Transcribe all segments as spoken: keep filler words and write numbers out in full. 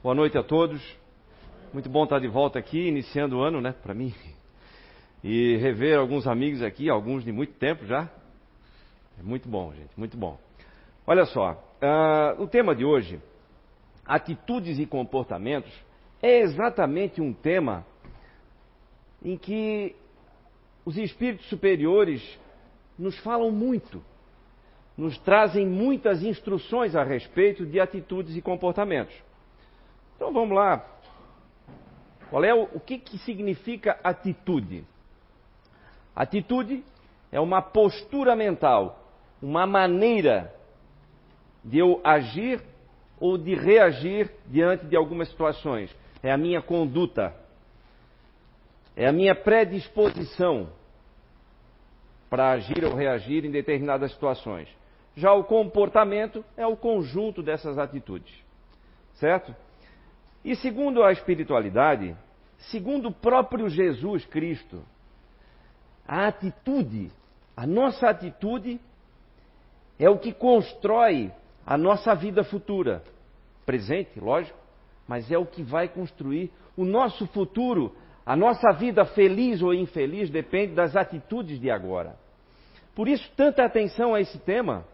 Boa noite a todos. Muito bom estar de volta aqui, iniciando o ano, né, para mim. E rever alguns amigos aqui, alguns de muito tempo já. É muito bom, gente, muito bom. Olha só, uh, o tema de hoje, atitudes e comportamentos, é exatamente um tema em que os espíritos superiores nos falam muito, nos trazem muitas instruções a respeito de atitudes e comportamentos. Então vamos lá. Qual é o, o que, que significa atitude? Atitude é uma postura mental, uma maneira de eu agir ou de reagir diante de algumas situações. É a minha conduta, é a minha predisposição para agir ou reagir em determinadas situações. Já o comportamento é o conjunto dessas atitudes, certo? E segundo a espiritualidade, segundo o próprio Jesus Cristo, a atitude, a nossa atitude é o que constrói a nossa vida futura. Presente, lógico, mas é o que vai construir o nosso futuro. A nossa vida feliz ou infeliz depende das atitudes de agora. Por isso tanta atenção a esse tema,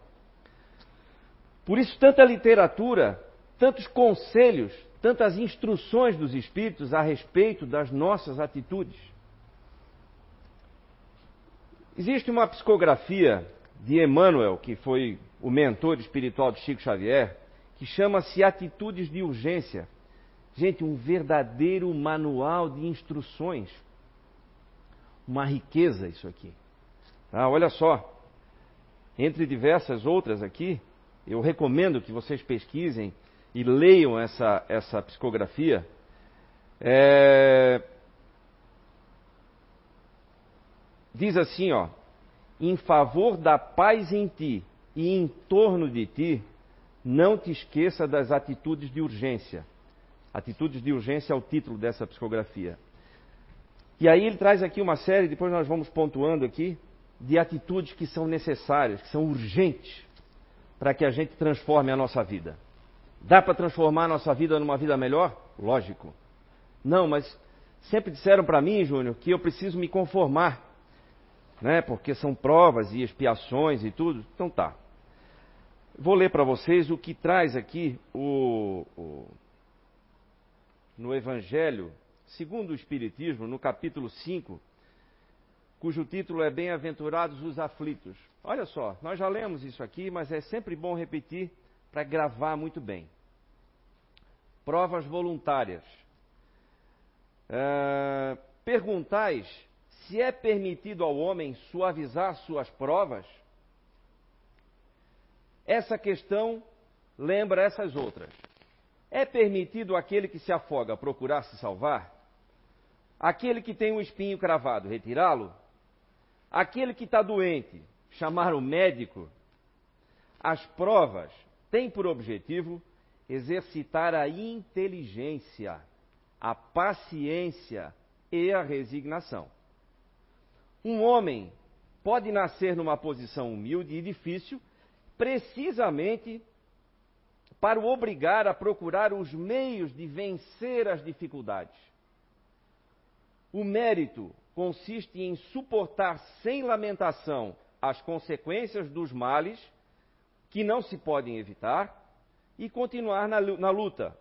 por isso tanta literatura, tantos conselhos, tantas instruções dos espíritos a respeito das nossas atitudes. Existe uma psicografia de Emmanuel, que foi o mentor espiritual de Chico Xavier, que chama-se Atitudes de Urgência. Gente, um verdadeiro manual de instruções. Uma riqueza isso aqui. Ah, olha só, entre diversas outras aqui, eu recomendo que vocês pesquisem e leiam essa, essa psicografia. É... Diz assim, ó, em favor da paz em ti e em torno de ti, não te esqueça das atitudes de urgência. Atitudes de urgência é o título dessa psicografia. E aí ele traz aqui uma série, depois nós vamos pontuando aqui, de atitudes que são necessárias, que são urgentes, para que a gente transforme a nossa vida. Dá para transformar a nossa vida numa vida melhor? Lógico. Não, mas sempre disseram para mim, Júnior, que eu preciso me conformar, né? Porque são provas e expiações e tudo. Então tá. Vou ler para vocês o que traz aqui o, o, no Evangelho segundo o Espiritismo, no capítulo cinco, cujo título é Bem-aventurados os aflitos. Olha só, nós já lemos isso aqui, mas é sempre bom repetir para gravar muito bem. Provas voluntárias. Uh, perguntais se é permitido ao homem suavizar suas provas? Essa questão lembra essas outras. É permitido àquele que se afoga procurar se salvar? Aquele que tem um espinho cravado, retirá-lo? Aquele que está doente, chamar o médico? As provas têm por objetivo exercitar a inteligência, a paciência e a resignação. Um homem pode nascer numa posição humilde e difícil, precisamente para o obrigar a procurar os meios de vencer as dificuldades. O mérito consiste em suportar sem lamentação as consequências dos males que não se podem evitar e continuar na luta,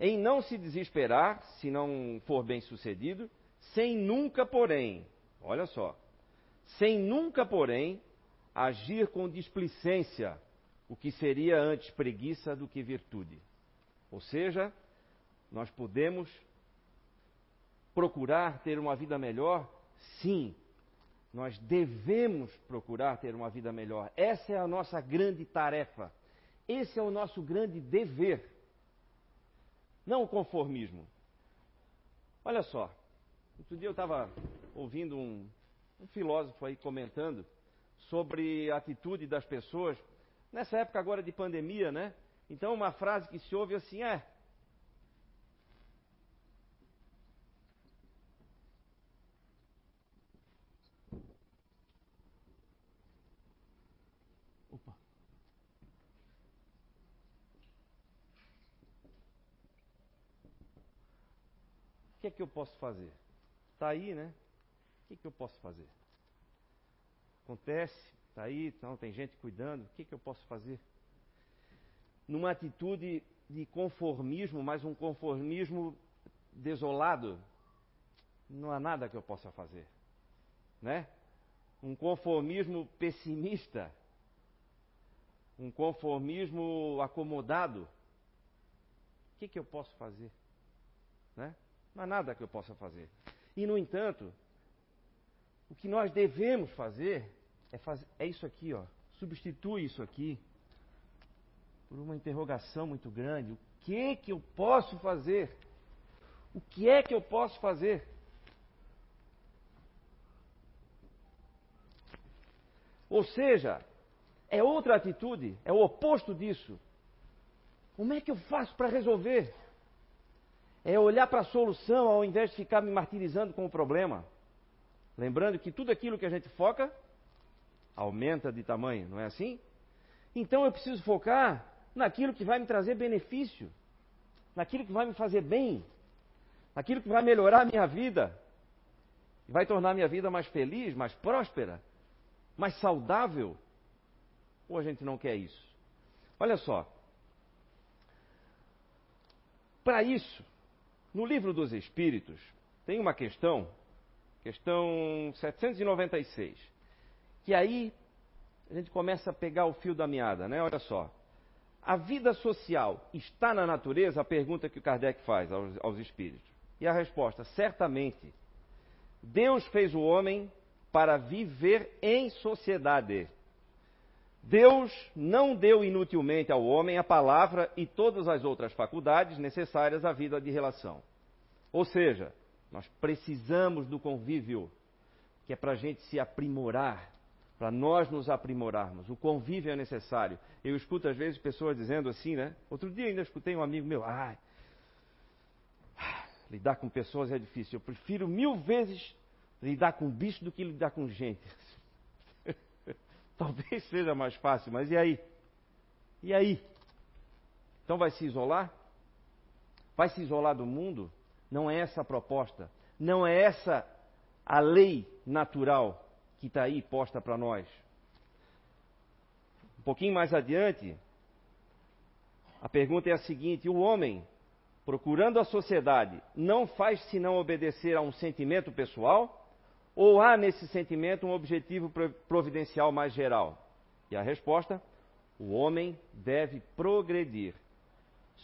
em não se desesperar se não for bem sucedido, sem nunca, porém, olha só, sem nunca, porém, agir com displicência, o que seria antes preguiça do que virtude. Ou seja, nós podemos procurar ter uma vida melhor? Sim, nós devemos procurar ter uma vida melhor. Essa é a nossa grande tarefa. Esse é o nosso grande dever. Não o conformismo. Olha só, outro dia eu estava ouvindo um, um filósofo aí comentando sobre a atitude das pessoas nessa época agora de pandemia, né? Então uma frase que se ouve assim é: Opa. que é que eu posso fazer? Está aí, né? O que é que eu posso fazer? Acontece, está aí, não, tem gente cuidando, o que é que eu posso fazer? Numa atitude de conformismo, mas um conformismo desolado, não há nada que eu possa fazer, né? Um conformismo pessimista, um conformismo acomodado. O que que eu posso fazer? Né? Não há nada que eu possa fazer. E, no entanto, o que nós devemos fazer é, fazer, é isso aqui, ó. Substitui isso aqui por uma interrogação muito grande. O que que eu posso fazer? O que é que eu posso fazer? Ou seja, é outra atitude, é o oposto disso. Como é que eu faço para resolver? É olhar para a solução ao invés de ficar me martirizando com o problema. Lembrando que tudo aquilo que a gente foca aumenta de tamanho, não é assim? Então eu preciso focar naquilo que vai me trazer benefício, naquilo que vai me fazer bem, naquilo que vai melhorar a minha vida, vai tornar a minha vida mais feliz, mais próspera, mais saudável? Ou a gente não quer isso? Olha só. Para isso, no Livro dos Espíritos, tem uma questão, questão setecentos e noventa e seis, que aí a gente começa a pegar o fio da meada, né? Olha só. A vida social está na natureza? A pergunta que o Kardec faz aos, aos Espíritos. E a resposta, certamente. Deus fez o homem para viver em sociedade. Deus não deu inutilmente ao homem a palavra e todas as outras faculdades necessárias à vida de relação. Ou seja, nós precisamos do convívio, que é para a gente se aprimorar, para nós nos aprimorarmos. O convívio é necessário. Eu escuto às vezes pessoas dizendo assim, né? Outro dia ainda escutei um amigo meu, ah, lidar com pessoas é difícil, eu prefiro mil vezes lidar com bicho do que lidar com gente. Talvez seja mais fácil, mas e aí? E aí? Então vai se isolar? Vai se isolar do mundo? Não é essa a proposta. Não é essa a lei natural que está aí posta para nós. Um pouquinho mais adiante, a pergunta é a seguinte: o homem, procurando a sociedade, não faz senão obedecer a um sentimento pessoal? Ou há nesse sentimento um objetivo providencial mais geral? E a resposta, o homem deve progredir.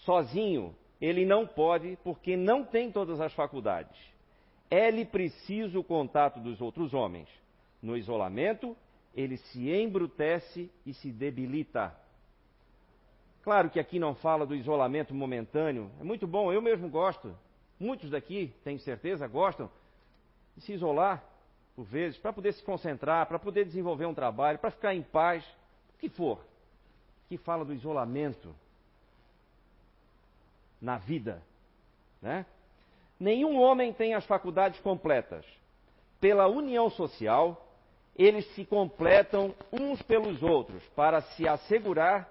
Sozinho, ele não pode, porque não tem todas as faculdades. É-lhe preciso o contato dos outros homens. No isolamento, ele se embrutece e se debilita. Claro que aqui não fala do isolamento momentâneo. É muito bom, eu mesmo gosto. Muitos daqui, tenho certeza, gostam de se isolar. Por vezes, para poder se concentrar, para poder desenvolver um trabalho, para ficar em paz, o que for, que fala do isolamento na vida, né? Nenhum homem tem as faculdades completas. Pela união social, eles se completam uns pelos outros para se assegurar,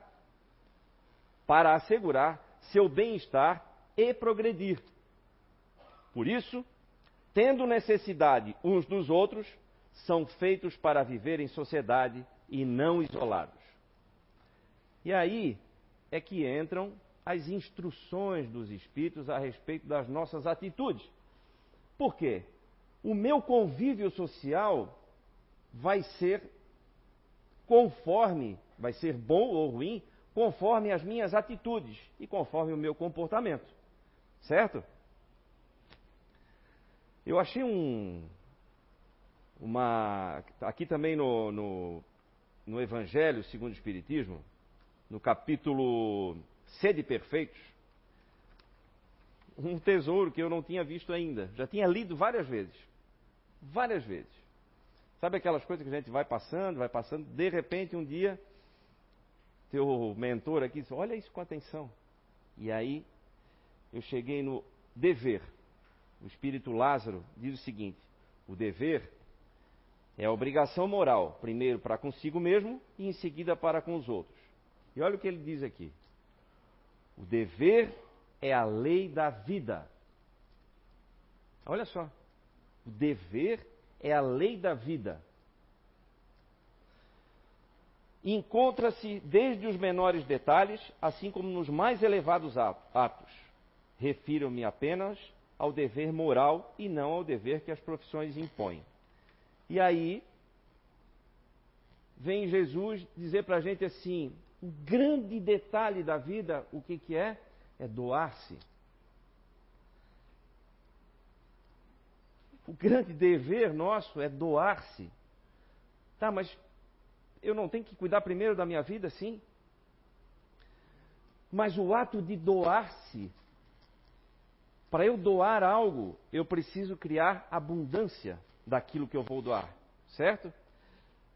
para assegurar seu bem-estar e progredir. Por isso, tendo necessidade uns dos outros, são feitos para viver em sociedade e não isolados. E aí é que entram as instruções dos Espíritos a respeito das nossas atitudes. Por quê? O meu convívio social vai ser conforme, vai ser bom ou ruim, conforme as minhas atitudes e conforme o meu comportamento. Certo? Eu achei um, uma, aqui também no, no, no Evangelho segundo o Espiritismo, no capítulo Sede Perfeitos, um tesouro que eu não tinha visto ainda. Já tinha lido várias vezes, várias vezes. Sabe aquelas coisas que a gente vai passando, vai passando, de repente um dia, teu mentor aqui disse, olha isso com atenção. E aí eu cheguei no dever. O espírito Lázaro diz o seguinte: o dever é a obrigação moral, primeiro para consigo mesmo e em seguida para com os outros. E olha o que ele diz aqui: o dever é a lei da vida. Olha só, o dever é a lei da vida. Encontra-se desde os menores detalhes, assim como nos mais elevados atos. Refiro-me apenas ao dever moral e não ao dever que as profissões impõem. E aí, vem Jesus dizer para a gente assim, o grande detalhe da vida, o que que é? É doar-se. O grande dever nosso é doar-se. Tá, mas eu não tenho que cuidar primeiro da minha vida, sim? Mas o ato de doar-se, para eu doar algo, eu preciso criar abundância daquilo que eu vou doar, certo?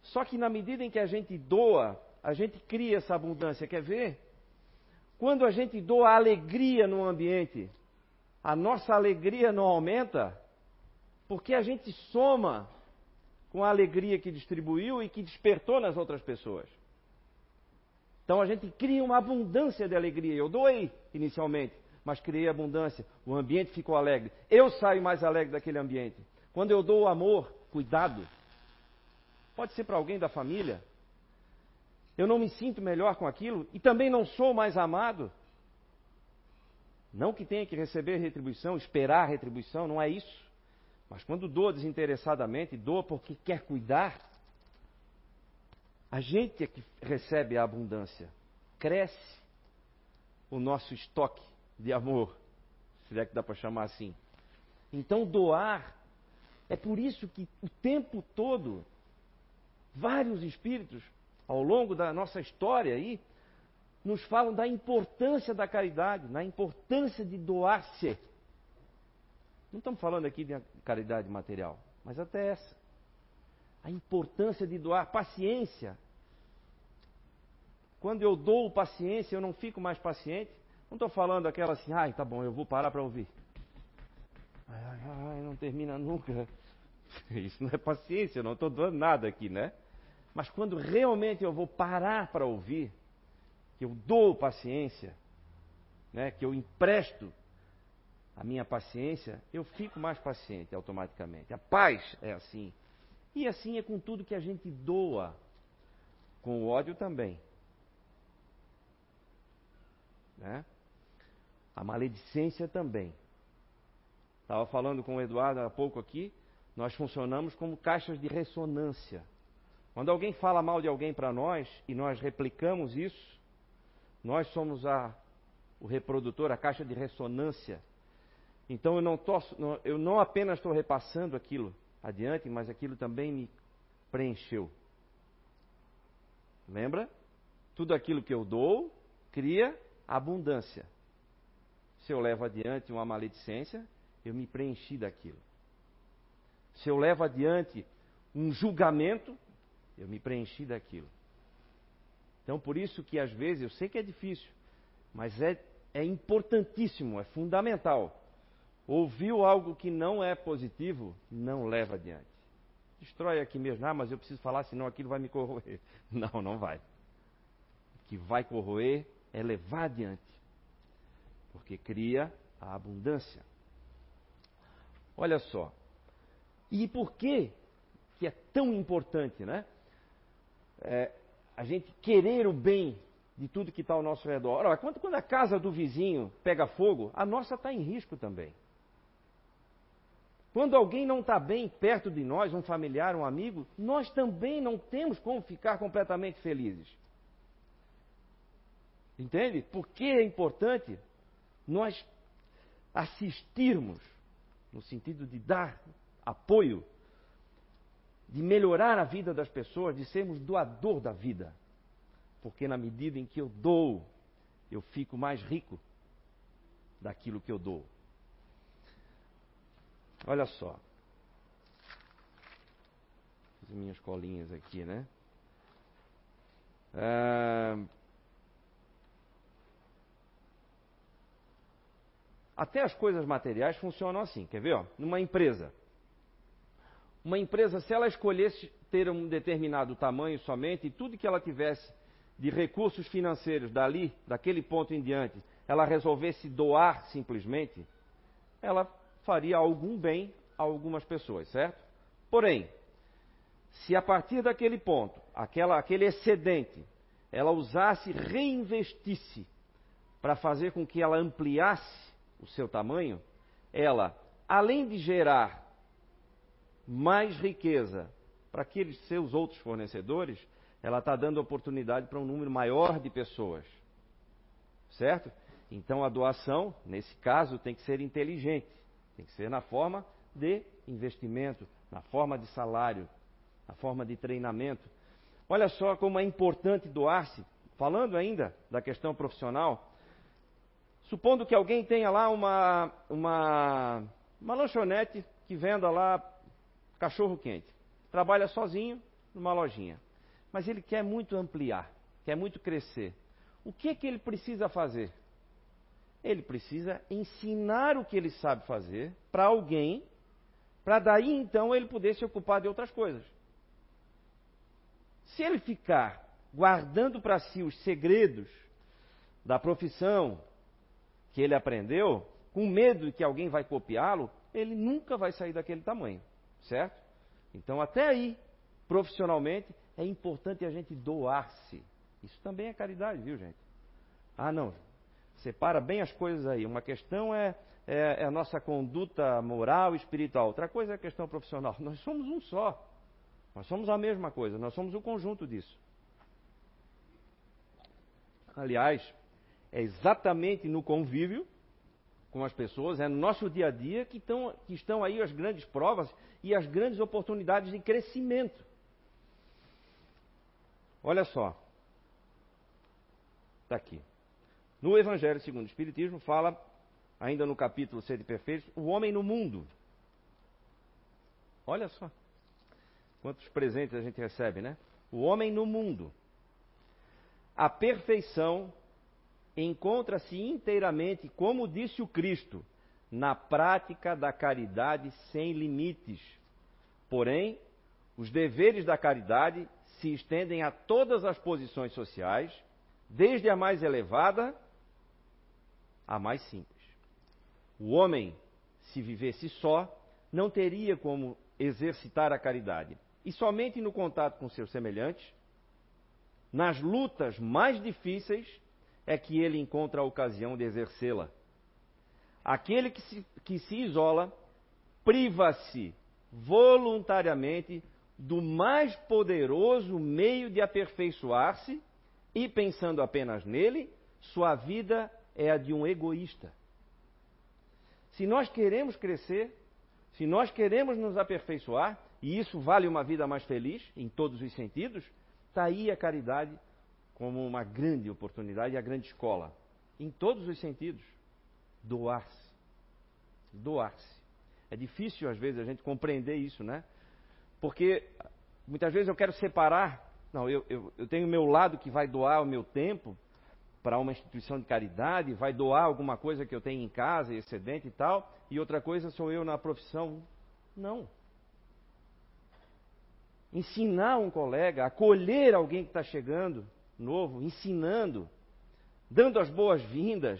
Só que na medida em que a gente doa, a gente cria essa abundância. Quer ver? Quando a gente doa alegria no ambiente, a nossa alegria não aumenta, porque a gente soma com a alegria que distribuiu e que despertou nas outras pessoas. Então a gente cria uma abundância de alegria. Eu doei inicialmente, mas criei abundância. O ambiente ficou alegre. Eu saio mais alegre daquele ambiente. Quando eu dou amor, cuidado. Pode ser para alguém da família. Eu não me sinto melhor com aquilo e também não sou mais amado. Não que tenha que receber retribuição, esperar retribuição, não é isso. Mas quando dou desinteressadamente, dou porque quer cuidar, a gente é que recebe a abundância. Cresce o nosso estoque de amor, se é que dá para chamar assim. Então doar, é por isso que o tempo todo, vários espíritos, ao longo da nossa história aí, nos falam da importância da caridade, na importância de doar-se. Não estamos falando aqui de caridade material, mas até essa. A importância de doar, paciência. Quando eu dou paciência, eu não fico mais paciente. Não estou falando aquela assim, ai, tá bom, eu vou parar para ouvir. Ai, ai, ai, não termina nunca. Isso não é paciência, eu não estou doando nada aqui, né? Mas quando realmente eu vou parar para ouvir, que eu dou paciência, né, que eu empresto a minha paciência, eu fico mais paciente automaticamente. A paz é assim. E assim é com tudo que a gente doa. Com o ódio também. Né? A maledicência também. Estava falando com o Eduardo há pouco aqui, nós funcionamos como caixas de ressonância. Quando alguém fala mal de alguém para nós e nós replicamos isso, nós somos a, o reprodutor, a caixa de ressonância. Então eu não, tô, eu não apenas estou repassando aquilo adiante, mas aquilo também me preencheu. Lembra? Tudo aquilo que eu dou cria abundância. Se eu levo adiante uma maledicência, eu me preenchi daquilo. Se eu levo adiante um julgamento, eu me preenchi daquilo. Então, por isso que às vezes, eu sei que é difícil, mas é, é importantíssimo, é fundamental. Ouviu algo que não é positivo, não leva adiante. Destrói aqui mesmo, ah, mas eu preciso falar, senão aquilo vai me corroer. Não, não vai. O que vai corroer é levar adiante, porque cria a abundância. Olha só. E por que que é tão importante, né? É, a gente querer o bem de tudo que está ao nosso redor. Olha, quando, quando a casa do vizinho pega fogo, a nossa está em risco também. Quando alguém não está bem perto de nós, um familiar, um amigo, nós também não temos como ficar completamente felizes. Entende? Por que é importante nós assistirmos, no sentido de dar apoio, de melhorar a vida das pessoas, de sermos doador da vida. Porque na medida em que eu dou, eu fico mais rico daquilo que eu dou. Olha só. As minhas colinhas aqui, né? Ah, até as coisas materiais funcionam assim. Quer ver? Ó? Numa empresa. Uma empresa, se ela escolhesse ter um determinado tamanho somente, e tudo que ela tivesse de recursos financeiros dali, daquele ponto em diante, ela resolvesse doar simplesmente, ela faria algum bem a algumas pessoas, certo? Porém, se a partir daquele ponto, aquela, aquele excedente, ela usasse, reinvestisse para fazer com que ela ampliasse o seu tamanho, ela, além de gerar mais riqueza para aqueles seus outros fornecedores, ela está dando oportunidade para um número maior de pessoas, certo? Então a doação, nesse caso, tem que ser inteligente, tem que ser na forma de investimento, na forma de salário, na forma de treinamento. Olha só como é importante doar-se. Falando ainda da questão profissional, supondo que alguém tenha lá uma, uma, uma lanchonete que venda lá cachorro-quente, trabalha sozinho numa lojinha, mas ele quer muito ampliar, quer muito crescer. O que é que ele precisa fazer? Ele precisa ensinar o que ele sabe fazer para alguém, para daí então ele poder se ocupar de outras coisas. Se ele ficar guardando para si os segredos da profissão que ele aprendeu, com medo de que alguém vai copiá-lo, ele nunca vai sair daquele tamanho, certo? Então até aí, profissionalmente, é importante a gente doar-se. Isso também é caridade, viu, gente? Ah, não. Separa bem as coisas aí. Uma questão é, é, é a nossa conduta moral e espiritual. Outra coisa é a questão profissional. Nós somos um só. Nós somos a mesma coisa. Nós somos o conjunto disso. Aliás, é exatamente no convívio com as pessoas, é no nosso dia a dia que, tão, que estão aí as grandes provas e as grandes oportunidades de crescimento. Olha só. Está aqui. No Evangelho segundo o Espiritismo fala, ainda no capítulo Sede Perfeitos, o homem no mundo. Olha só. Quantos presentes a gente recebe, né? O homem no mundo. A perfeição encontra-se inteiramente, como disse o Cristo, na prática da caridade sem limites. Porém, os deveres da caridade se estendem a todas as posições sociais, desde a mais elevada à mais simples. O homem, se vivesse só, não teria como exercitar a caridade. E somente no contato com seus semelhantes, nas lutas mais difíceis, é que ele encontra a ocasião de exercê-la. Aquele que se, que se isola, priva-se voluntariamente do mais poderoso meio de aperfeiçoar-se e, pensando apenas nele, sua vida é a de um egoísta. Se nós queremos crescer, se nós queremos nos aperfeiçoar, e isso vale uma vida mais feliz, em todos os sentidos, está aí a caridade como uma grande oportunidade, a grande escola. Em todos os sentidos, doar-se. Doar-se. É difícil, às vezes, a gente compreender isso, né? Porque, muitas vezes, eu quero separar. Não, eu, eu, eu tenho o meu lado que vai doar o meu tempo para uma instituição de caridade, vai doar alguma coisa que eu tenho em casa, excedente e tal, e outra coisa sou eu na profissão. Não. Ensinar um colega, acolher alguém que está chegando novo, ensinando, dando as boas-vindas,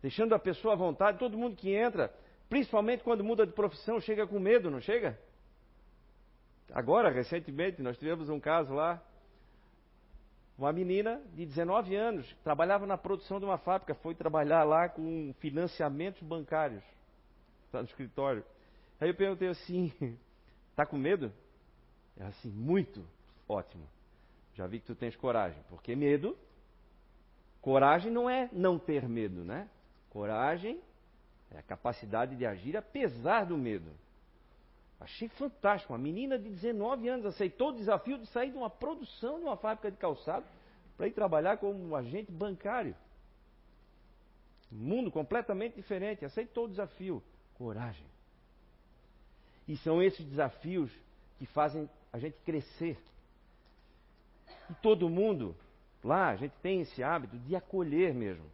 deixando a pessoa à vontade, todo mundo que entra, principalmente quando muda de profissão, chega com medo, não chega? Agora, recentemente, nós tivemos um caso lá, uma menina de dezenove anos, trabalhava na produção de uma fábrica, foi trabalhar lá com financiamentos bancários, está no escritório. Aí eu perguntei assim, está com medo? Ela assim, muito, ótimo, já vi que tu tens coragem, porque medo, coragem não é não ter medo, né? Coragem é a capacidade de agir apesar do medo. Achei fantástico, uma menina de dezenove anos aceitou o desafio de sair de uma produção de uma fábrica de calçado para ir trabalhar como um agente bancário. Mundo completamente diferente, aceitou o desafio. Coragem. E são esses desafios que fazem a gente crescer. E todo mundo, lá, a gente tem esse hábito de acolher mesmo.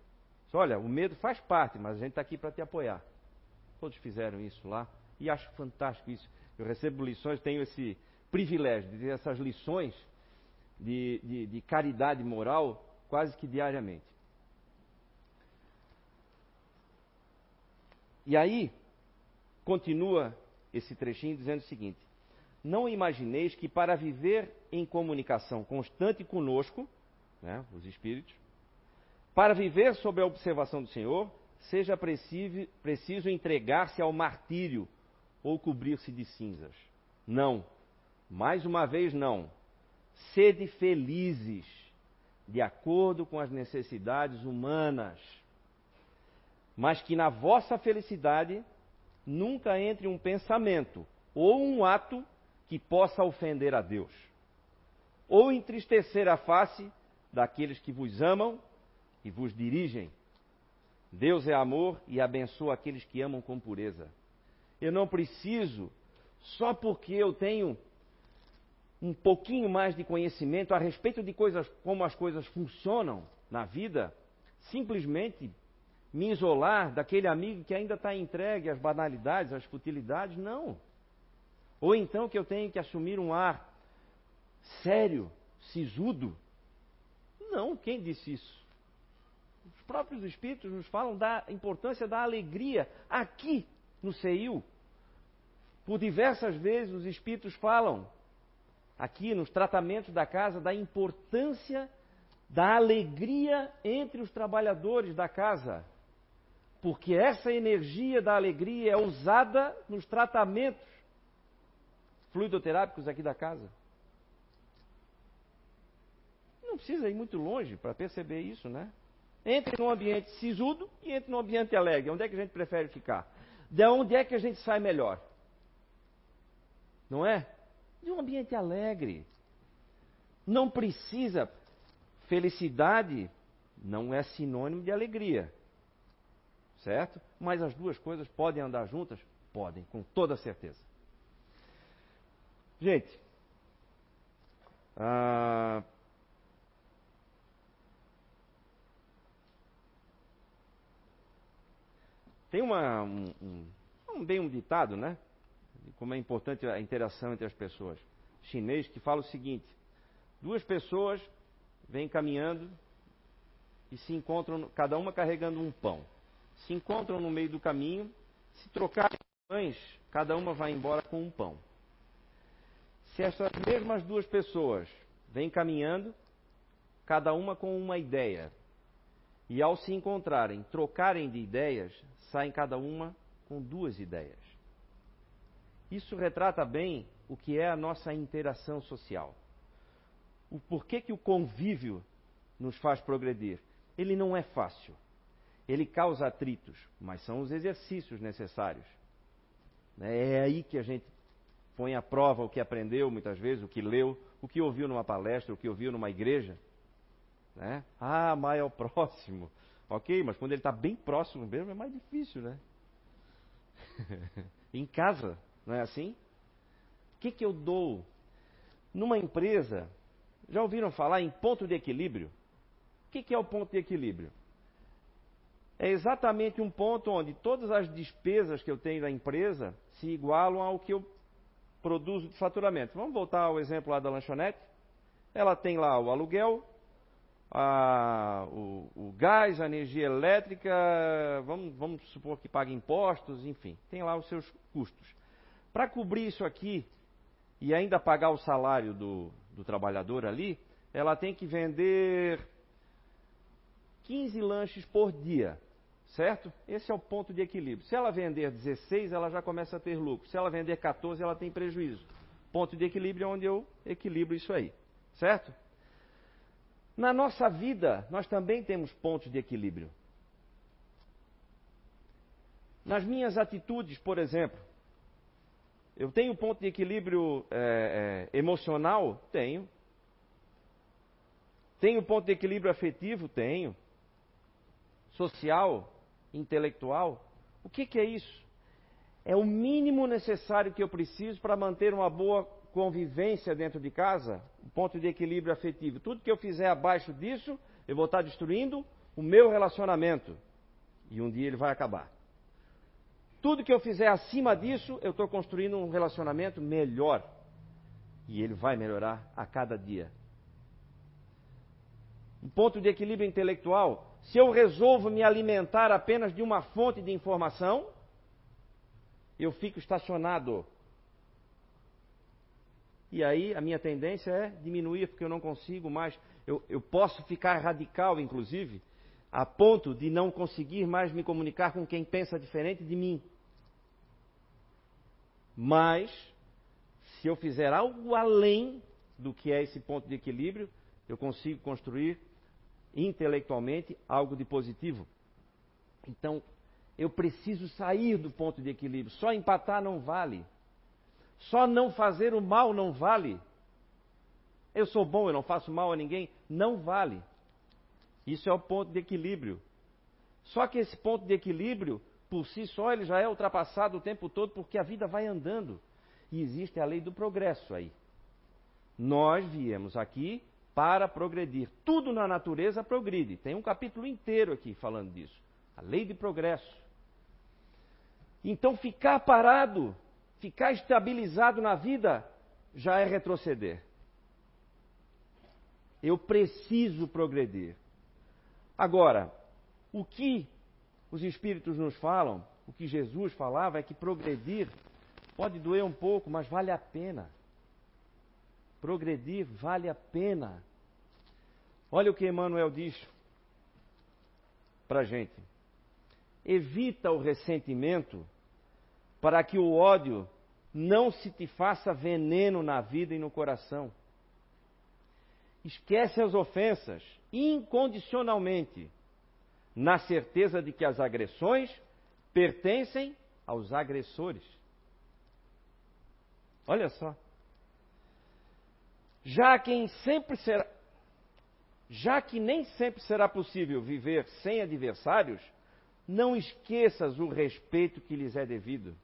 Olha, o medo faz parte, mas a gente está aqui para te apoiar. Todos fizeram isso lá. E acho fantástico isso. Eu recebo lições, tenho esse privilégio de ter essas lições de, de, de caridade moral quase que diariamente. E aí, continua esse trechinho dizendo o seguinte: não imagineis que para viver em comunicação constante conosco, né, os espíritos, para viver sob a observação do Senhor, seja preciso, preciso entregar-se ao martírio ou cobrir-se de cinzas. Não, mais uma vez não. Sede felizes, de acordo com as necessidades humanas, mas que na vossa felicidade nunca entre um pensamento ou um ato que possa ofender a Deus, ou entristecer a face daqueles que vos amam e vos dirigem. Deus é amor e abençoa aqueles que amam com pureza. Eu não preciso, só porque eu tenho um pouquinho mais de conhecimento a respeito de coisas, como as coisas funcionam na vida, simplesmente me isolar daquele amigo que ainda está entregue às banalidades, às futilidades, não. Ou então que eu tenho que assumir um ar sério, sisudo. Não, quem disse isso? Os próprios Espíritos nos falam da importância da alegria. Aqui, no CEIL, por diversas vezes os Espíritos falam, aqui nos tratamentos da casa, da importância da alegria entre os trabalhadores da casa. Porque essa energia da alegria é usada nos tratamentos fluidoterápicos aqui da casa. Não precisa ir muito longe para perceber isso, né? Entre num ambiente sisudo e entre num ambiente alegre. Onde é que a gente prefere ficar? De onde é que a gente sai melhor? Não é? De um ambiente alegre. Não precisa. Felicidade não é sinônimo de alegria. Certo? Mas as duas coisas podem andar juntas? Podem, com toda certeza. Gente, ah, tem uma, um, um, bem um ditado, né? Como é importante a interação entre as pessoas. Chinês, que fala o seguinte: duas pessoas vêm caminhando e se encontram, cada uma carregando um pão. Se encontram no meio do caminho, se trocarem pães, cada uma vai embora com um pão. Se essas mesmas duas pessoas vêm caminhando, cada uma com uma ideia, e ao se encontrarem, trocarem de ideias, saem cada uma com duas ideias. Isso retrata bem o que é a nossa interação social. O porquê que o convívio nos faz progredir? Ele não é fácil. Ele causa atritos, mas são os exercícios necessários. É aí que a gente põe à prova o que aprendeu, muitas vezes, o que leu, o que ouviu numa palestra, o que ouviu numa igreja. Né? Ah, amar é o próximo. Ok, mas quando ele está bem próximo mesmo, é mais difícil, né? Em casa, não é assim? O que, que eu dou? Numa empresa, já ouviram falar em ponto de equilíbrio? O que, que é o ponto de equilíbrio? É exatamente um ponto onde todas as despesas que eu tenho da empresa se igualam ao que eu produzo de faturamento. Vamos voltar ao exemplo lá da lanchonete. Ela tem lá o aluguel, a, o, o gás, a energia elétrica, vamos, vamos supor que paga impostos, enfim, tem lá os seus custos. Para cobrir isso aqui e ainda pagar o salário do, do trabalhador ali, ela tem que vender quinze lanches por dia. Certo? Esse é o ponto de equilíbrio. Se ela vender dezesseis, ela já começa a ter lucro. Se ela vender quatorze, ela tem prejuízo. Ponto de equilíbrio é onde eu equilibro isso aí. Certo? Na nossa vida, nós também temos pontos de equilíbrio. Nas minhas atitudes, por exemplo, eu tenho ponto de equilíbrio é, é, emocional? Tenho. Tenho ponto de equilíbrio afetivo? Tenho. Social? Intelectual? O que, que é isso? É o mínimo necessário que eu preciso para manter uma boa convivência dentro de casa, um ponto de equilíbrio afetivo. Tudo que eu fizer abaixo disso, eu vou estar destruindo o meu relacionamento. E um dia ele vai acabar. Tudo que eu fizer acima disso, eu estou construindo um relacionamento melhor. E ele vai melhorar a cada dia. Um ponto de equilíbrio intelectual. Se eu resolvo me alimentar apenas de uma fonte de informação, eu fico estacionado. E aí a minha tendência é diminuir, porque eu não consigo mais. Eu, eu posso ficar radical, inclusive, a ponto de não conseguir mais me comunicar com quem pensa diferente de mim. Mas, se eu fizer algo além do que é esse ponto de equilíbrio, eu consigo construir intelectualmente algo de positivo. Então, eu preciso sair do ponto de equilíbrio. Só empatar não vale. Só não fazer o mal não vale. Eu sou bom, eu não faço mal a ninguém. Não vale. Isso é o ponto de equilíbrio. Só que esse ponto de equilíbrio, por si só, ele já é ultrapassado o tempo todo, porque a vida vai andando. E existe a lei do progresso aí. Nós viemos aqui para progredir. Tudo na natureza progride. Tem um capítulo inteiro aqui falando disso. A lei de progresso. Então, ficar parado, ficar estabilizado na vida, já é retroceder. Eu preciso progredir. Agora, o que os Espíritos nos falam, o que Jesus falava, é que progredir pode doer um pouco, mas vale a pena. Progredir vale a pena. Olha o que Emmanuel diz para a gente. Evita o ressentimento para que o ódio não se te faça veneno na vida e no coração. Esquece as ofensas incondicionalmente, na certeza de que as agressões pertencem aos agressores. Olha só. Já quem sempre será, já que nem sempre será possível viver sem adversários, não esqueças o respeito que lhes é devido,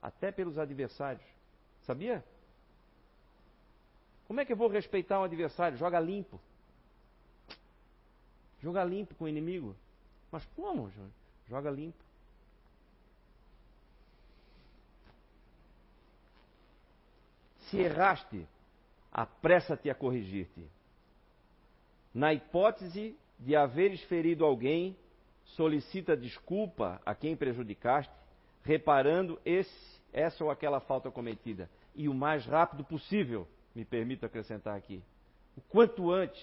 até pelos adversários. Sabia? Como é que eu vou respeitar um adversário? Joga limpo. Joga limpo com o inimigo. Mas como, Júnior? Joga limpo. Se erraste, apressa-te a corrigir-te. Na hipótese de haveres ferido alguém, solicita desculpa a quem prejudicaste, reparando esse, essa ou aquela falta cometida. E o mais rápido possível, me permito acrescentar aqui, o quanto antes,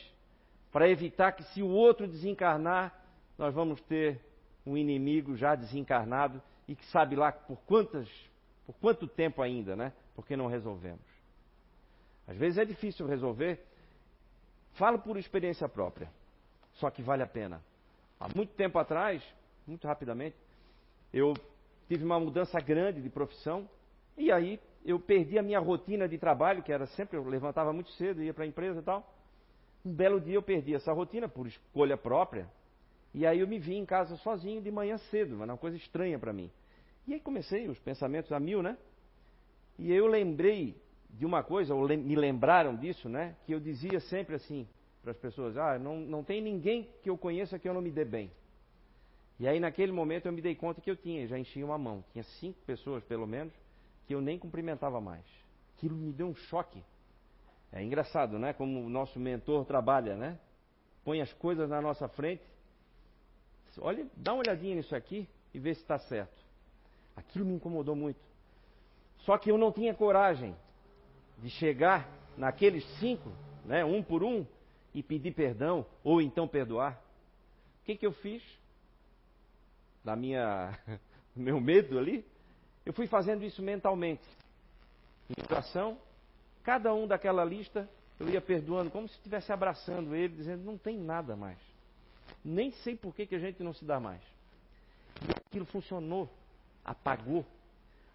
para evitar que, se o outro desencarnar, nós vamos ter um inimigo já desencarnado e que sabe lá por, quantas, por quanto tempo ainda, né? Porque não resolvemos. Às vezes é difícil resolver, falo por experiência própria, só que vale a pena. Há muito tempo atrás, muito rapidamente, eu tive uma mudança grande de profissão e aí eu perdi a minha rotina de trabalho, que era sempre, eu levantava muito cedo, ia para a empresa e tal. Um belo dia eu perdi essa rotina por escolha própria e aí eu me vi em casa sozinho de manhã cedo, uma coisa estranha para mim. E aí comecei os pensamentos a mil, né? E eu lembrei de uma coisa, ou me lembraram disso, né? Que eu dizia sempre assim para as pessoas: ah, não, não tem ninguém que eu conheça que eu não me dê bem. E aí naquele momento eu me dei conta que eu tinha, já enchia uma mão, tinha cinco pessoas pelo menos que eu nem cumprimentava mais. Aquilo me deu um choque. É engraçado, né? Como o nosso mentor trabalha, né? Põe as coisas na nossa frente. Olha, dá uma olhadinha nisso aqui e vê se está certo. Aquilo me incomodou muito. Só que eu não tinha coragem de chegar naqueles cinco, né? Um por um, e pedir perdão, ou então perdoar. O que que eu fiz? Da minha... meu medo ali, eu fui fazendo isso mentalmente. Em oração, cada um daquela lista, eu ia perdoando, como se estivesse abraçando ele, dizendo: não tem nada mais. Nem sei por que que a gente não se dá mais. E aquilo funcionou, apagou,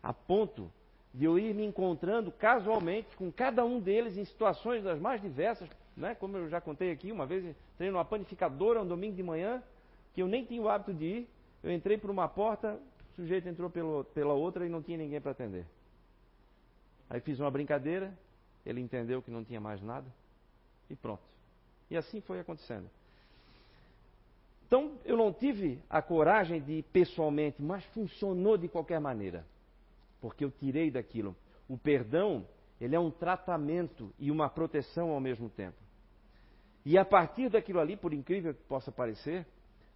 a ponto de eu ir me encontrando casualmente com cada um deles em situações das mais diversas, né? Como eu já contei aqui, uma vez entrei numa panificadora um domingo de manhã, que eu nem tinha o hábito de ir, eu entrei por uma porta, o sujeito entrou pelo, pela outra e não tinha ninguém para atender. Aí fiz uma brincadeira, ele entendeu que não tinha mais nada e pronto. E assim foi acontecendo. Então, eu não tive a coragem de ir pessoalmente, mas funcionou de qualquer maneira, porque eu tirei daquilo. O perdão, ele é um tratamento e uma proteção ao mesmo tempo. E a partir daquilo ali, por incrível que possa parecer,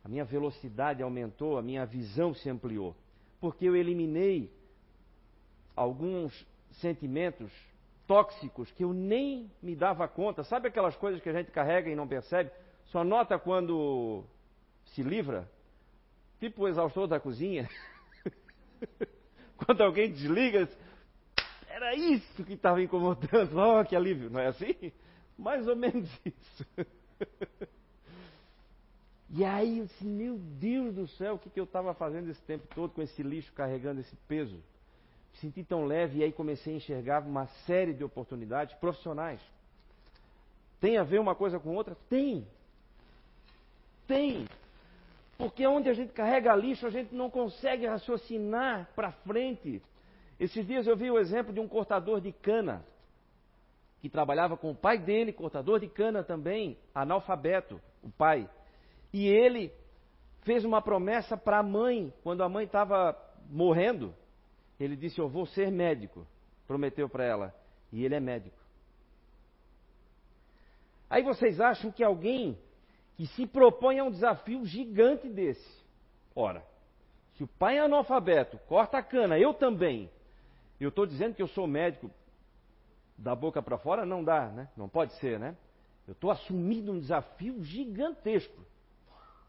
a minha velocidade aumentou, a minha visão se ampliou, porque eu eliminei alguns sentimentos tóxicos que eu nem me dava conta. Sabe aquelas coisas que a gente carrega e não percebe? Só nota quando se livra? Tipo o exaustor da cozinha. Quando alguém desliga, era isso que estava incomodando. Oh, que alívio, não é assim? Mais ou menos isso. E aí eu disse, meu Deus do céu, o que, que eu estava fazendo esse tempo todo com esse lixo, carregando esse peso? Me senti tão leve e aí comecei a enxergar uma série de oportunidades profissionais. Tem a ver uma coisa com outra? Tem. Tem. Porque onde a gente carrega lixo, a gente não consegue raciocinar para frente. Esses dias eu vi o exemplo de um cortador de cana, que trabalhava com o pai dele, cortador de cana também, analfabeto, o pai. E ele fez uma promessa para a mãe, quando a mãe estava morrendo, ele disse, eu vou ser médico, prometeu para ela, e ele é médico. Aí vocês acham que alguém que se propõe a um desafio gigante desse, ora, se o pai é analfabeto, corta a cana, eu também, eu estou dizendo que eu sou médico, da boca para fora não dá, né? Não pode ser, né? Eu estou assumindo um desafio gigantesco.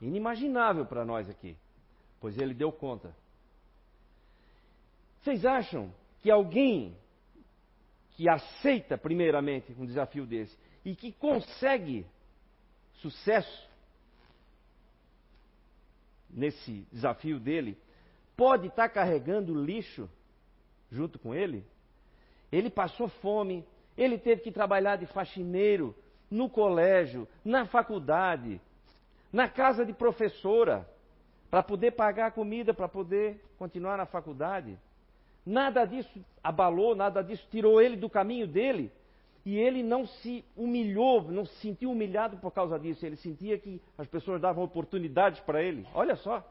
Inimaginável para nós aqui, pois ele deu conta. Vocês acham que alguém que aceita primeiramente um desafio desse e que consegue sucesso nesse desafio dele, pode estar carregando lixo junto com ele? Ele passou fome, ele teve que trabalhar de faxineiro no colégio, na faculdade, na casa de professora, para poder pagar a comida, para poder continuar na faculdade. Nada disso abalou, nada disso tirou ele do caminho dele. E ele não se humilhou, não se sentiu humilhado por causa disso. Ele sentia que as pessoas davam oportunidades para ele. Olha só.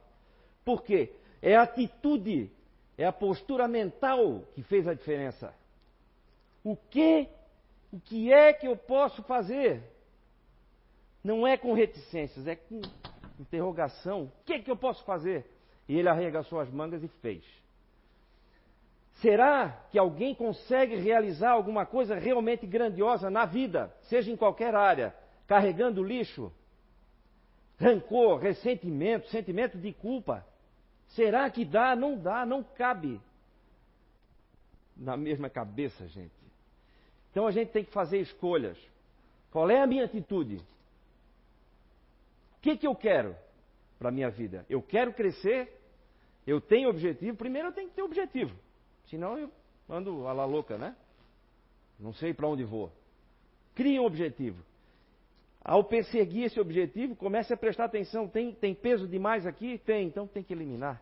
Por quê? É a atitude, é a postura mental que fez a diferença. O que, o que é que eu posso fazer? Não é com reticências, é com interrogação. O que é que eu posso fazer? E ele arregaçou as mangas e fez. Será que alguém consegue realizar alguma coisa realmente grandiosa na vida, seja em qualquer área, carregando lixo, rancor, ressentimento, sentimento de culpa? Será que dá? Não dá, não cabe na mesma cabeça, gente. Então a gente tem que fazer escolhas. Qual é a minha atitude? O que, que eu quero para a minha vida? Eu quero crescer, eu tenho objetivo. Primeiro eu tenho que ter objetivo, senão eu ando a la louca, né? Não sei para onde vou. Crie um objetivo. Ao perseguir esse objetivo, comece a prestar atenção. Tem, tem peso demais aqui? Tem, então tem que eliminar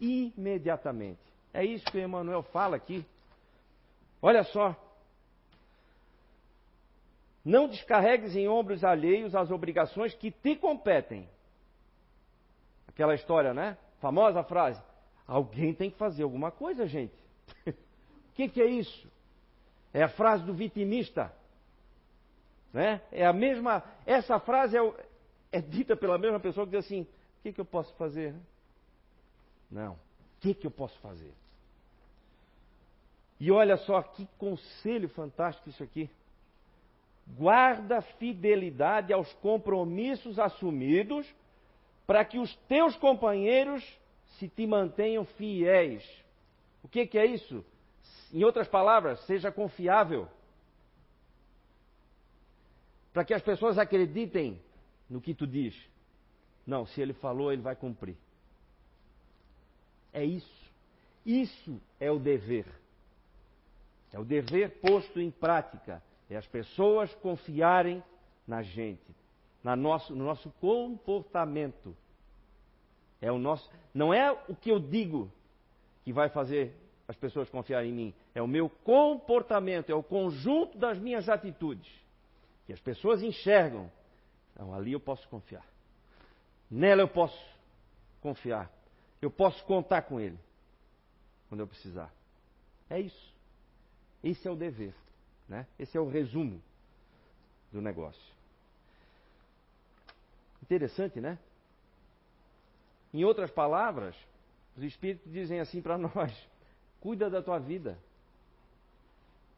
imediatamente. É isso que o Emmanuel fala aqui. Olha só. Não descarregues em ombros alheios as obrigações que te competem. Aquela história, né? Famosa frase. Alguém tem que fazer alguma coisa, gente. O que, que é isso? É a frase do vitimista. Né? É a mesma... Essa frase é, é dita pela mesma pessoa que diz assim, o que, que eu posso fazer? Não. O que, que eu posso fazer? E olha só, que conselho fantástico isso aqui. Guarda fidelidade aos compromissos assumidos para que os teus companheiros se te mantenham fiéis. O que, que é isso? Em outras palavras, seja confiável. Para que as pessoas acreditem no que tu diz. Não, se ele falou, ele vai cumprir. É isso. Isso é o dever. É o dever posto em prática. É as pessoas confiarem na gente, na nosso, no nosso comportamento. É o nosso, não é o que eu digo que vai fazer as pessoas confiarem em mim. É o meu comportamento, é o conjunto das minhas atitudes. Que as pessoas enxergam. Então, ali eu posso confiar. Nela eu posso confiar. Eu posso contar com ele quando eu precisar. É isso. Esse é o dever. Né? Esse é o resumo do negócio. Interessante, né? Em outras palavras, os espíritos dizem assim para nós, cuida da tua vida,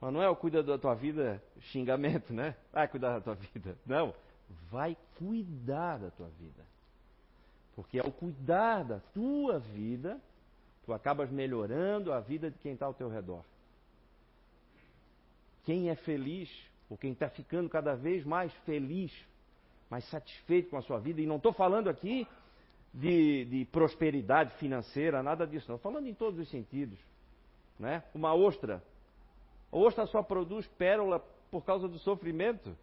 Manuel, cuida da tua vida, xingamento, né? Vai cuidar da tua vida. Não, vai cuidar da tua vida. Porque ao cuidar da tua vida, tu acabas melhorando a vida de quem está ao teu redor. Quem é feliz, ou quem está ficando cada vez mais feliz, mais satisfeito com a sua vida, e não estou falando aqui de, de prosperidade financeira, nada disso, não. Estou falando em todos os sentidos, né? Uma ostra. A ostra só produz pérola por causa do sofrimento.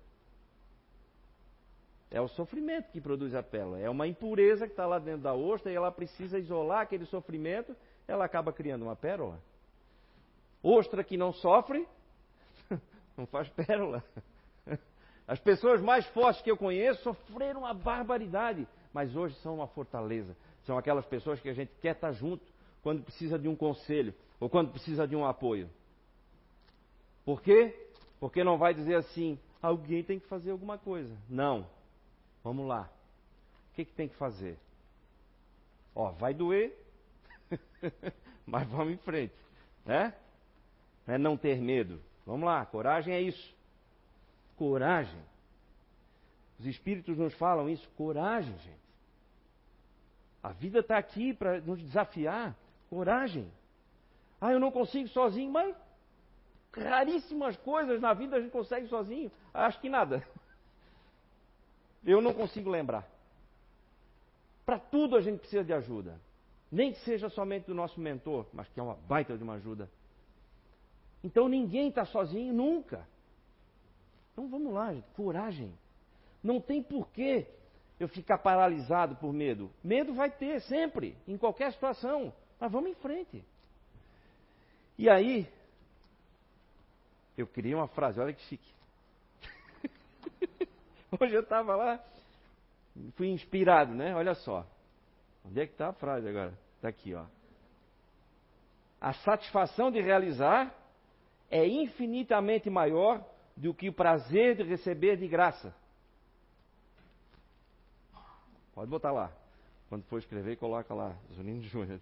É o sofrimento que produz a pérola. É uma impureza que está lá dentro da ostra e ela precisa isolar aquele sofrimento, ela acaba criando uma pérola. Ostra que não sofre, não faz pérola. As pessoas mais fortes que eu conheço sofreram uma barbaridade, mas hoje são uma fortaleza. São aquelas pessoas que a gente quer estar junto quando precisa de um conselho ou quando precisa de um apoio. Por quê? Porque não vai dizer assim, alguém tem que fazer alguma coisa. Não. Vamos lá. O que, que tem que fazer? Ó, vai doer, mas vamos em frente. Né? É não ter medo. Vamos lá, coragem é isso. Coragem. Os espíritos nos falam isso. Coragem, gente. A vida está aqui para nos desafiar. Coragem. Ah, eu não consigo sozinho, mas raríssimas coisas na vida a gente consegue sozinho. Acho que nada. Eu não consigo lembrar. Para tudo a gente precisa de ajuda. Nem que seja somente do nosso mentor, mas que é uma baita de uma ajuda. Então ninguém está sozinho nunca. Então vamos lá, gente. Coragem. Não tem porquê eu ficar paralisado por medo. Medo vai ter sempre, em qualquer situação. Mas vamos em frente. E aí, eu queria uma frase, olha que chique. Hoje eu estava lá, fui inspirado, né? Olha só. Onde é que está a frase agora? Está aqui, ó. A satisfação de realizar é infinitamente maior do que o prazer de receber de graça. Pode botar lá. Quando for escrever, coloca lá. Zunino Júnior.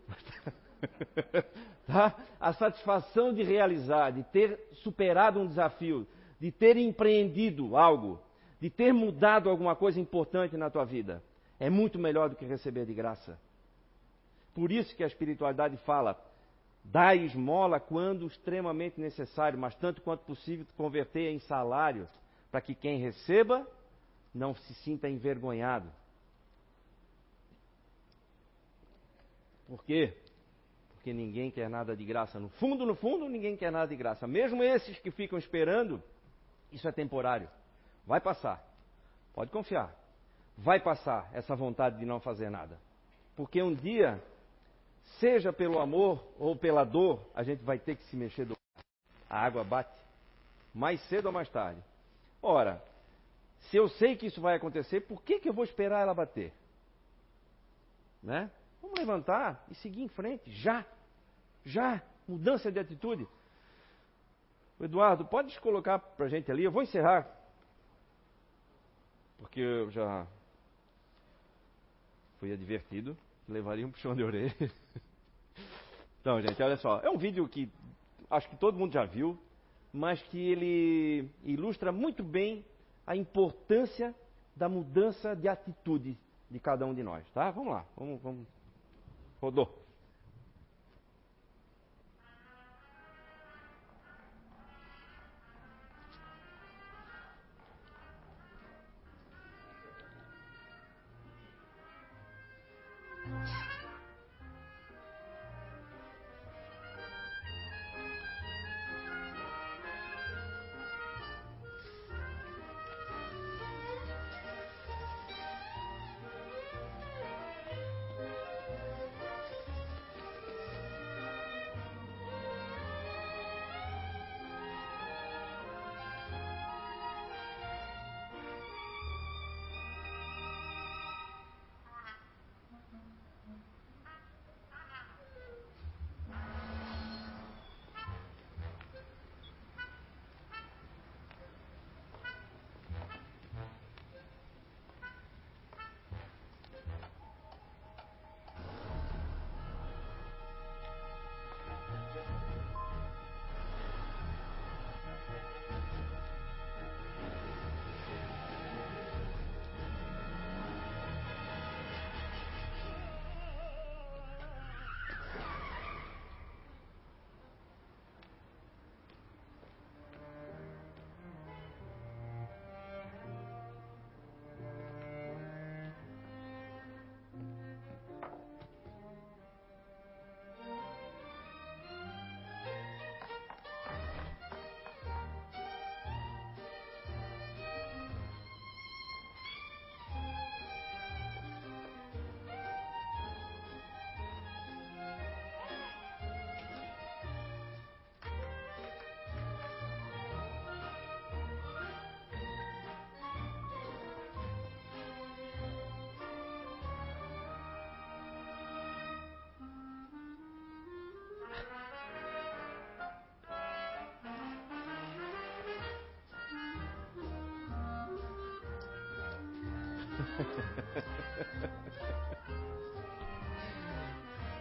Tá? A satisfação de realizar, de ter superado um desafio, de ter empreendido algo, de ter mudado alguma coisa importante na tua vida, é muito melhor do que receber de graça. Por isso que a espiritualidade fala, dá esmola quando extremamente necessário, mas tanto quanto possível converter em salário, para que quem receba não se sinta envergonhado. Por quê? Porque ninguém quer nada de graça. No fundo, no fundo, ninguém quer nada de graça. Mesmo esses que ficam esperando, isso é temporário. Vai passar. Pode confiar. Vai passar essa vontade de não fazer nada. Porque um dia, seja pelo amor ou pela dor, a gente vai ter que se mexer do lado. A água bate. Mais cedo ou mais tarde. Ora, se eu sei que isso vai acontecer, por que que eu vou esperar ela bater? Né? Vamos levantar e seguir em frente. Já. Já. Mudança de atitude. O Eduardo, pode colocar pra gente ali? Eu vou encerrar. Porque eu já fui advertido, levaria um puxão de orelha. Então, gente, olha só. É um vídeo que acho que todo mundo já viu, mas que ele ilustra muito bem a importância da mudança de atitude de cada um de nós, tá? Vamos lá, vamos, vamos. Rodou.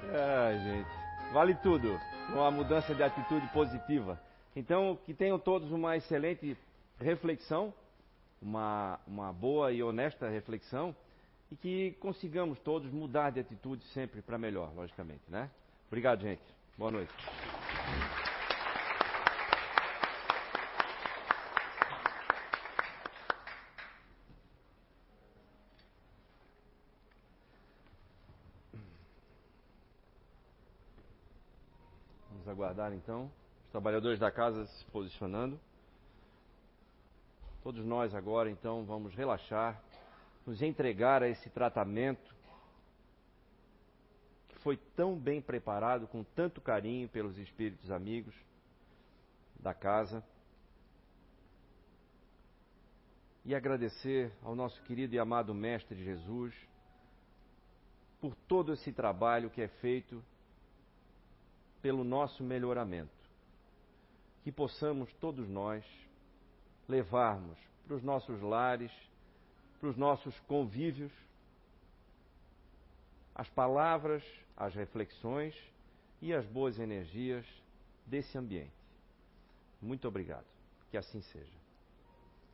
Ah, gente, vale tudo, uma mudança de atitude positiva. Então, que tenham todos uma excelente reflexão, uma, uma boa e honesta reflexão, e que consigamos todos mudar de atitude sempre para melhor, logicamente, né? Obrigado, gente. Boa noite. Vamos aguardar, então, os trabalhadores da casa se posicionando. Todos nós agora, então, vamos relaxar, nos entregar a esse tratamento que foi tão bem preparado, com tanto carinho pelos espíritos amigos da casa. E agradecer ao nosso querido e amado Mestre Jesus por todo esse trabalho que é feito pelo nosso melhoramento. Que possamos todos nós levarmos para os nossos lares, para os nossos convívios, as palavras, as reflexões e as boas energias desse ambiente. Muito obrigado. Que assim seja.